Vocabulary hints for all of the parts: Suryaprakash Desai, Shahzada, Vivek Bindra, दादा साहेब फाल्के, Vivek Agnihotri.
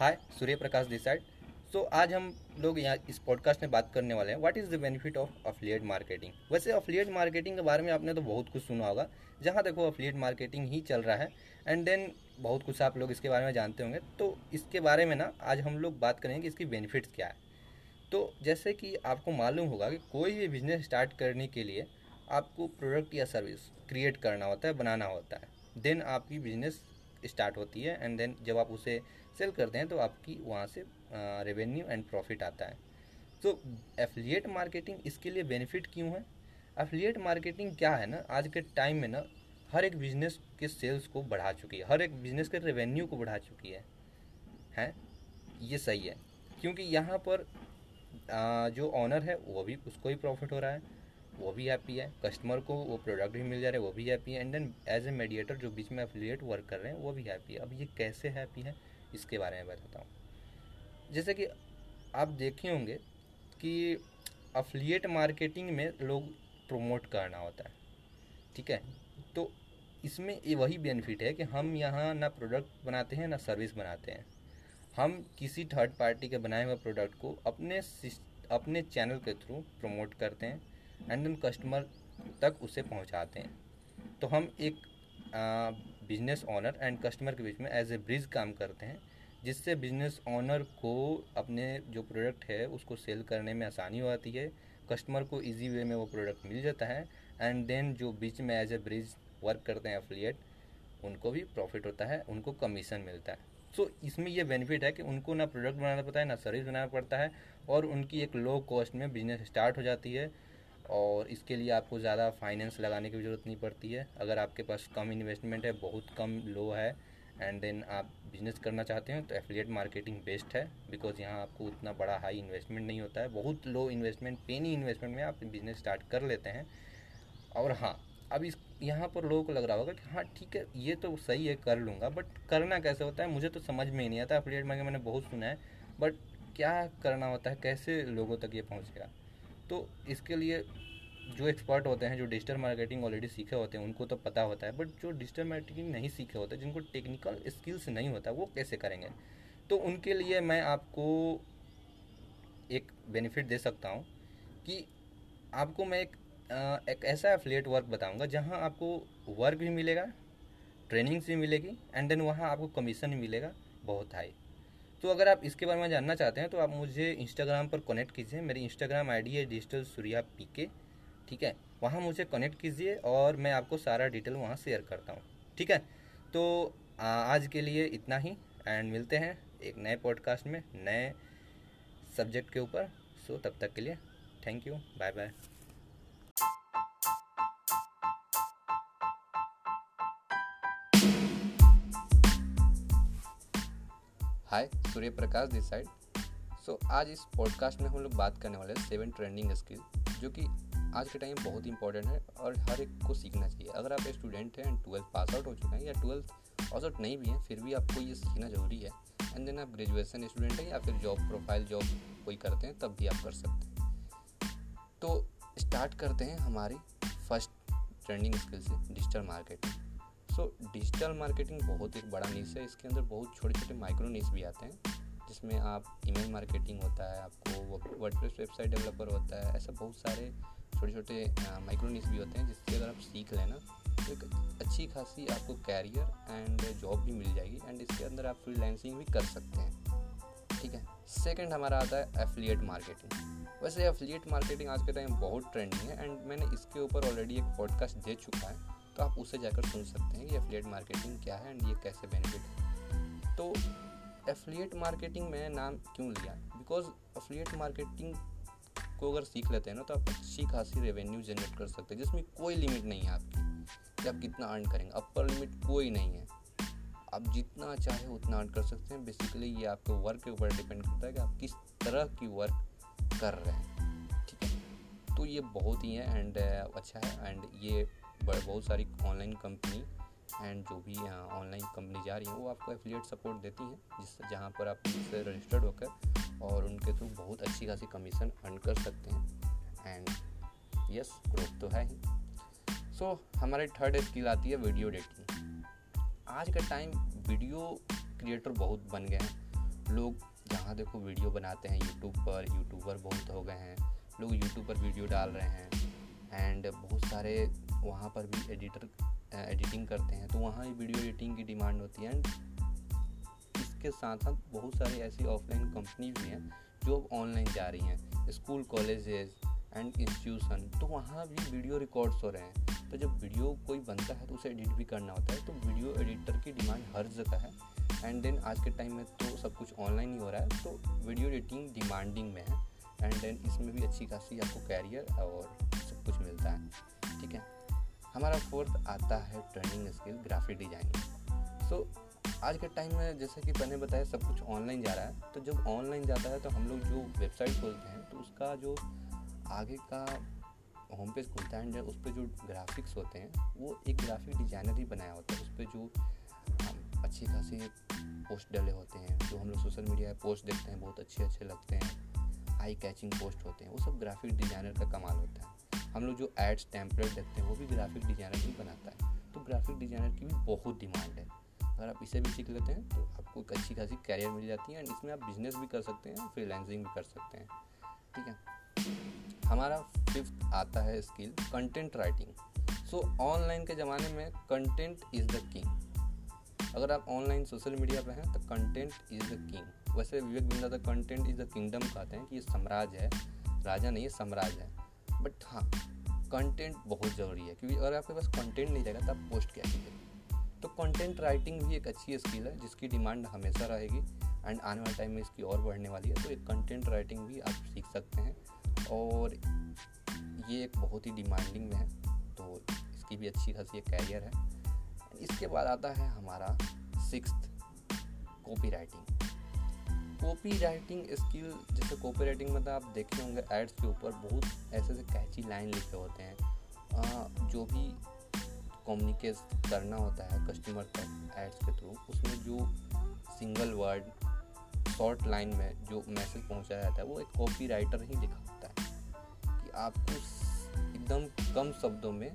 हाय Suryaprakash Desai. So आज हम लोग यहाँ इस पॉडकास्ट में बात करने वाले हैं what is the benefit of affiliate marketing. वैसे अफिलिएट मार्केटिंग के बारे में आपने तो बहुत कुछ सुना होगा, जहाँ देखो अफिलिएट मार्केटिंग ही चल रहा है एंड देन बहुत कुछ आप लोग इसके बारे में जानते होंगे। तो इसके बारे में ना आज हम लोग बात करेंगे कि इसकी बेनिफिट्स क्या है। तो जैसे कि आपको मालूम होगा कि कोई भी बिजनेस स्टार्ट करने के लिए आपको प्रोडक्ट या सर्विस क्रिएट करना होता है, बनाना होता है, देन आपकी बिजनेस स्टार्ट होती है एंड देन जब आप उसे सेल करते हैं तो आपकी वहाँ से रेवेन्यू एंड प्रॉफिट आता है। तो एफिलिएट मार्केटिंग इसके लिए बेनिफिट क्यों है? एफिलिएट मार्केटिंग क्या है ना, आज के टाइम में ना हर एक बिजनेस के सेल्स को बढ़ा चुकी है, हर एक बिजनेस के रेवेन्यू को बढ़ा चुकी है ये सही है, क्योंकि यहाँ पर जो ऑनर है वो भी उसको ही प्रॉफिट हो रहा है, वो भी हैप्पी है, कस्टमर को वो प्रोडक्ट भी मिल जा रहा है, वो भी हैप्पी है, and then as a mediator जो बीच में एफिलिएट वर्क कर रहे हैं वो भी हैप्पी है। अब ये कैसे हैप्पी है इसके बारे में बताता हूँ। जैसे कि आप देखे होंगे कि एफिलिएट मार्केटिंग में लोग प्रोमोट करना होता है, ठीक है। तो इसमें ये वही बेनिफिट है कि हम यहाँ ना प्रोडक्ट बनाते हैं ना सर्विस बनाते हैं, हम किसी थर्ड पार्टी के बनाए हुए प्रोडक्ट को अपने चैनल के थ्रू प्रमोट करते हैं एंड देन कस्टमर तक उसे पहुंचाते हैं। तो हम एक बिजनेस ऑनर एंड कस्टमर के बीच में एज ए ब्रिज काम करते हैं, जिससे बिजनेस ऑनर को अपने जो प्रोडक्ट है उसको सेल करने में आसानी होती है, कस्टमर को इजी वे में वो प्रोडक्ट मिल जाता है एंड देन जो बीच में एज ए ब्रिज वर्क करते हैं एफिलिएट, उनको भी प्रॉफिट होता है, उनको कमीशन मिलता है। सो इसमें यह बेनिफिट है कि उनको ना प्रोडक्ट बनाना पड़ता है ना सर्विस बनाना पड़ता है और उनकी एक लो कॉस्ट में बिजनेस स्टार्ट हो जाती है और इसके लिए आपको ज़्यादा फाइनेंस लगाने की ज़रूरत नहीं पड़ती है। अगर आपके पास कम इन्वेस्टमेंट है, बहुत कम लो है एंड देन आप बिजनेस करना चाहते हैं तो एफिलिएट मार्केटिंग बेस्ट है, बिकॉज यहाँ आपको उतना बड़ा हाई इन्वेस्टमेंट नहीं होता है, बहुत लो इन्वेस्टमेंट पेनी इन्वेस्टमेंट में आप बिज़नेस स्टार्ट कर लेते हैं। और हाँ, अब इस यहाँ पर लोगों को लग रहा होगा कि हाँ ठीक है ये तो सही है कर लूँगा, बट करना कैसे होता है मुझे तो समझ में ही नहीं आता। एफिलिएट मार्केटिंग मैंने बहुत सुना है बट क्या करना होता है, कैसे लोगों तक ये पहुँचेगा? तो इसके लिए जो एक्सपर्ट होते हैं, जो डिजिटल मार्केटिंग ऑलरेडी सीखे होते हैं उनको तो पता होता है, बट जो डिजिटल मार्केटिंग नहीं सीखे होते, जिनको टेक्निकल स्किल्स नहीं होता, वो कैसे करेंगे? तो उनके लिए मैं आपको एक बेनिफिट दे सकता हूँ कि आपको मैं एक ऐसा एफिलिएट वर्क बताऊँगा जहाँ आपको वर्क भी मिलेगा, ट्रेनिंग्स भी मिलेगी एंड देन वहाँ आपको कमीशन भी मिलेगा बहुत हाई। तो अगर आप इसके बारे में जानना चाहते हैं तो आप मुझे इंस्टाग्राम पर कनेक्ट कीजिए, मेरी इंस्टाग्राम आईडी है डिजिटल सूर्या पीके, ठीक है। वहाँ मुझे कनेक्ट कीजिए और मैं आपको सारा डिटेल वहाँ शेयर करता हूँ, ठीक है। तो आज के लिए इतना ही एंड मिलते हैं एक नए पॉडकास्ट में नए सब्जेक्ट के ऊपर। सो तब तक के लिए thank you, bye bye. Hi Suryaprakash Desai. So आज इस पॉडकास्ट में हम लोग बात करने वाले हैं 7 ट्रेंडिंग स्किल, जो कि आज के टाइम में बहुत इंपॉर्टेंट है और हर एक को सीखना चाहिए। अगर आप स्टूडेंट हैं एंड 12th पास आउट हो चुके हैं या 12th पास आउट नहीं भी हैं फिर भी आपको ये सीखना जरूरी है एंड देन आप ग्रेजुएशन स्टूडेंट हैं या फिर जॉब कोई करते हैं तब भी आप कर सकते हैं। तो स्टार्ट करते हैं हमारी फर्स्ट ट्रेंडिंग स्किल से, डिजिटल मार्केटिंग। तो डिजिटल मार्केटिंग बहुत एक बड़ा नीश है, इसके अंदर बहुत छोटे छोटे माइक्रो नीश भी आते हैं, जिसमें आप ईमेल मार्केटिंग होता है, आपको वर्डप्रेस वेबसाइट डेवलपर होता है, ऐसा बहुत सारे छोटे छोटे माइक्रो नीश भी होते हैं, जिससे अगर आप सीख लेना तो एक अच्छी खासी आपको कैरियर एंड जॉब भी मिल जाएगी एंड इसके अंदर आप फ्रीलांसिंग भी कर सकते हैं, ठीक है। सेकेंड हमारा आता है एफिलिएट मार्केटिंग। वैसे एफिलिएट मार्केटिंग आज के टाइम बहुत ट्रेंडिंग है एंड मैंने इसके ऊपर ऑलरेडी एक पॉडकास्ट दे चुका है, तो आप उसे जाकर सुन सकते हैं कि एफिलिएट मार्केटिंग क्या है एंड ये कैसे बेनिफिट है। तो एफिलिएट मार्केटिंग मैंने नाम क्यों लिया, बिकॉज एफिलिएट मार्केटिंग को अगर सीख लेते हैं ना तो आप अच्छी खासी रेवेन्यू जनरेट कर सकते हैं, जिसमें कोई लिमिट नहीं है आपकी कि आप कितना अर्न करेंगे, अपर लिमिट कोई नहीं है, आप जितना चाहे उतना अर्न कर सकते हैं। बेसिकली ये आपके वर्क के ऊपर डिपेंड करता है कि आप किस तरह की वर्क कर रहे हैं, ठीक है। तो ये बहुत ही है एंड अच्छा है एंड ये बहुत सारी ऑनलाइन कंपनी एंड जो भी ऑनलाइन कंपनी जा रही है वो आपको एफिलिएट सपोर्ट देती हैं, जिससे जहाँ पर आप उनसे रजिस्टर्ड होकर और उनके थ्रू बहुत अच्छी खासी कमीशन अर्न कर सकते हैं एंड यस ग्रोथ तो है ही। सो हमारी थर्ड स्किल आती है वीडियो एडिटिंग। आज का टाइम वीडियो क्रिएटर बहुत बन गए हैं लोग जहाँ देखो वीडियो बनाते हैं यूट्यूब पर, यूट्यूबर बहुत हो गए हैं, लोग यूट्यूब पर वीडियो डाल रहे हैं एंड बहुत सारे वहाँ पर भी एडिटिंग करते हैं, तो वहाँ भी वीडियो एडिटिंग की डिमांड होती है। एंड इसके साथ साथ बहुत सारी ऐसी ऑफलाइन कंपनी भी हैं जो अब ऑनलाइन जा रही हैं, स्कूल कॉलेजेस एंड इंस्टीट्यूशन, तो वहाँ भी वीडियो रिकॉर्ड्स हो रहे हैं। तो जब वीडियो कोई बनता है तो उसे एडिट भी करना होता है, तो वीडियो एडिटर की डिमांड हर जगह है। एंड देन आज के टाइम में तो सब कुछ ऑनलाइन ही हो रहा है, तो वीडियो एडिटिंग डिमांडिंग में है एंड देन इसमें भी अच्छी खासी आपको कैरियर और सब कुछ मिलता है। ठीक है, हमारा फोर्थ आता है trending skill graphic designing. So आज के टाइम में जैसे कि मैंने बताया सब कुछ ऑनलाइन जा रहा है, तो जब ऑनलाइन जाता है तो हम लोग जो वेबसाइट खोलते हैं तो उसका जो आगे का होम पेज खुलता है एंड उस पर जो ग्राफिक्स होते हैं वो एक ग्राफिक डिज़ाइनर ही बनाया होता है। उस पर जो अच्छी खासी पोस्ट डले होते हैं, जो हम लोग सोशल मीडिया पर पोस्ट देखते हैं बहुत अच्छे अच्छे लगते हैं, आई कैचिंग पोस्ट होते हैं, वो सब ग्राफिक डिज़ाइनर का कमाल होता है। हम लोग जो एड्स टेम्पलेट देखते हैं वो भी ग्राफिक डिज़ाइनर ही बनाता है, तो ग्राफिक डिज़ाइनर की भी बहुत डिमांड है। अगर आप इसे भी सीख लेते हैं तो आपको एक अच्छी खासी कैरियर मिल जाती है एंड इसमें आप बिजनेस भी कर सकते हैं, फ्रीलांसिंग भी कर सकते हैं। ठीक है, हमारा फिफ्थ आता है skill content writing. So online के ज़माने में कंटेंट इज़ द किंग। अगर आप ऑनलाइन सोशल मीडिया पर हैं तो कंटेंट इज़ द किंग। वैसे Vivek Bindra the content is the kingdom कहते हैं कि ये साम्राज्य है, राजा नहीं ये साम्राज्य है, बट हाँ कंटेंट बहुत ज़रूरी है, क्योंकि अगर आपके पास कंटेंट नहीं रहेगा तो आप पोस्ट क्या कीजिएगा। तो कंटेंट राइटिंग भी एक अच्छी स्किल है जिसकी डिमांड हमेशा रहेगी एंड आने वाले टाइम में इसकी और बढ़ने वाली है। तो एक कंटेंट राइटिंग भी आप सीख सकते हैं और ये एक बहुत ही डिमांडिंग में है, तो इसकी भी अच्छी खासी एक कैरियर है। इसके बाद आता है हमारा sixth copywriting. Copywriting skill, जैसे कॉपी राइटिंग मतलब आप देखे होंगे एड्स के ऊपर बहुत ऐसे से कैची लाइन लिखे होते हैं, जो भी कम्युनिकेट करना होता है कस्टमर तक एड्स के थ्रू, उसमें जो सिंगल वर्ड शॉर्ट लाइन में जो मैसेज पहुंचाया जाता है वो एक कॉपी राइटर ही लिखा होता है, कि आपको एकदम कम शब्दों में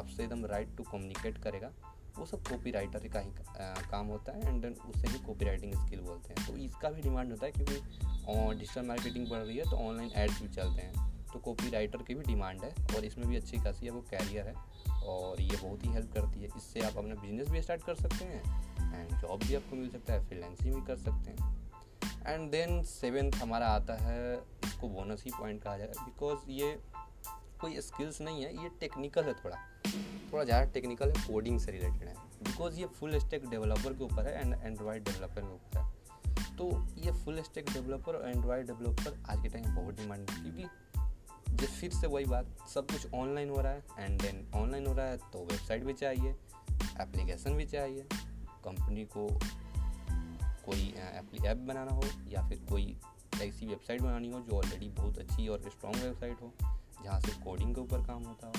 आपसे एकदम राइट टू कम्युनिकेट करेगा। वो सब कॉपी राइटर का ही काम होता है एंड देन उसे भी कॉपी राइटिंग स्किल बोलते हैं। तो इसका भी डिमांड होता है क्योंकि डिजिटल मार्केटिंग बढ़ रही है तो ऑनलाइन एड्स भी चलते हैं, तो कॉपी राइटर की भी डिमांड है और इसमें भी अच्छी खासी आपको कैरियर है और ये बहुत ही हेल्प करती है। इससे आप अपना बिजनेस भी स्टार्ट कर सकते हैं एंड जॉब भी आपको मिल सकता है, फ्रीलांसिंग भी कर सकते हैं। एंड देन सेवेंथ हमारा आता है, इसको बोनस ही पॉइंट कहा जाए बिकॉज ये कोई स्किल्स नहीं है, ये टेक्निकल है, थोड़ा ज़्यादा टेक्निकल है, कोडिंग से रिलेटेड है बिकॉज ये फुल स्टैक डेवलपर के ऊपर है एंड एंड्रॉयड डेवलपर के ऊपर है। तो ये फुल स्टैक डेवलपर और एंड्रॉयड डेवलपर आज के टाइम बहुत डिमांड है, क्योंकि जब फिर से वही बात सब कुछ ऑनलाइन हो रहा है एंड देन ऑनलाइन हो रहा है तो वेबसाइट भी चाहिए, एप्लीकेशन भी चाहिए, कंपनी को कोई ऐप बनाना हो या फिर कोई ऐसी वेबसाइट बनानी हो जो ऑलरेडी बहुत अच्छी और स्ट्रॉन्ग वेबसाइट हो जहाँ से कोडिंग के ऊपर काम होता हो,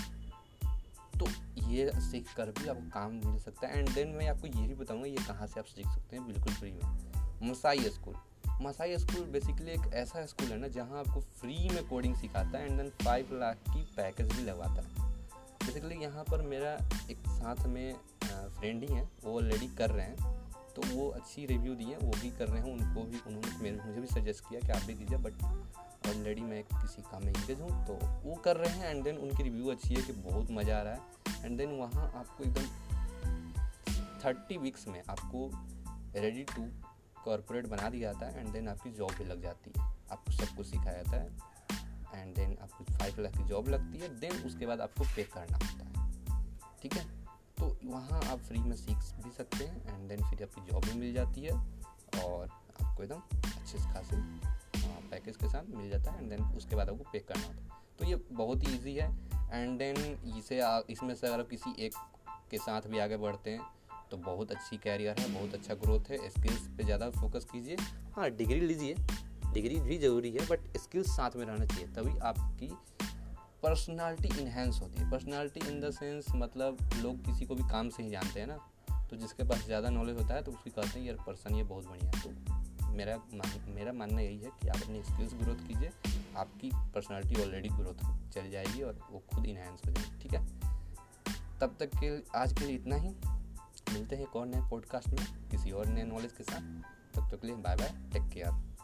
तो ये सीख कर भी आपको काम मिल सकता है। एंड देन मैं आपको ये भी बताऊंगा ये कहाँ से आप सीख सकते हैं बिल्कुल फ्री में। Masai school, Masai school basically एक ऐसा स्कूल है ना जहाँ आपको फ्री में कोडिंग सिखाता है एंड देन 5 लाख की पैकेज भी लगवाता है। बेसिकली यहाँ पर मेरा एक साथ में फ्रेंड ही हैं, वो ऑलरेडी कर रहे हैं, तो वो अच्छी रिव्यू दी है, वो भी कर रहे हैं, उनको भी उन्होंने मुझे भी सजेस्ट किया कि आप भी कीजिए, बट ऑलरेडी मैं किसी काम में इंगेज हूँ तो वो कर रहे हैं एंड देन उनकी रिव्यू अच्छी है कि बहुत मज़ा आ रहा है। एंड देन वहाँ आपको एकदम 30 वीक्स में आपको रेडी टू कॉर्पोरेट बना दिया जाता है एंड देन आपकी जॉब भी लग जाती है, आपको सब कुछ सिखाया जाता है एंड देन आपको 5 लाख की जॉब लगती है, देन उसके बाद आपको पे करना होता है। ठीक है, तो वहाँ आप फ्री में सीख भी सकते हैं एंड देन फिर आपकी जॉब भी मिल जाती है और आपको एकदम अच्छे खासे पैकेज के साथ मिल जाता है एंड देन उसके बाद आपको पे करना होता है। तो ये बहुत ही ईजी है एंड देन इसमें से अगर आप किसी एक के साथ भी आगे बढ़ते हैं तो बहुत अच्छी कैरियर है, बहुत अच्छा ग्रोथ है। स्किल्स पे ज़्यादा फोकस कीजिए, हाँ डिग्री लीजिए, डिग्री भी ज़रूरी है बट स्किल्स साथ में रहना चाहिए, तभी आपकी पर्सनालिटी इन्हेंस होती है। पर्सनालिटी इन द सेंस मतलब लोग किसी को भी काम से ही जानते हैं ना, तो जिसके पास ज़्यादा नॉलेज होता है तो उसकी कहते हैं यार पर्सन ये बहुत बढ़िया है। तो मेरा मानना यही है कि आप अपनी स्किल्स ग्रोथ कीजिए, आपकी पर्सनालिटी ऑलरेडी ग्रोथ चल जाएगी और वो खुद इन्हांस हो जाएगी। ठीक है, तब तक के आज के लिए इतना ही, मिलते हैं एक और नए पॉडकास्ट में किसी और नए नॉलेज के साथ। तब तक के लिए बाय बाय, टेक केयर।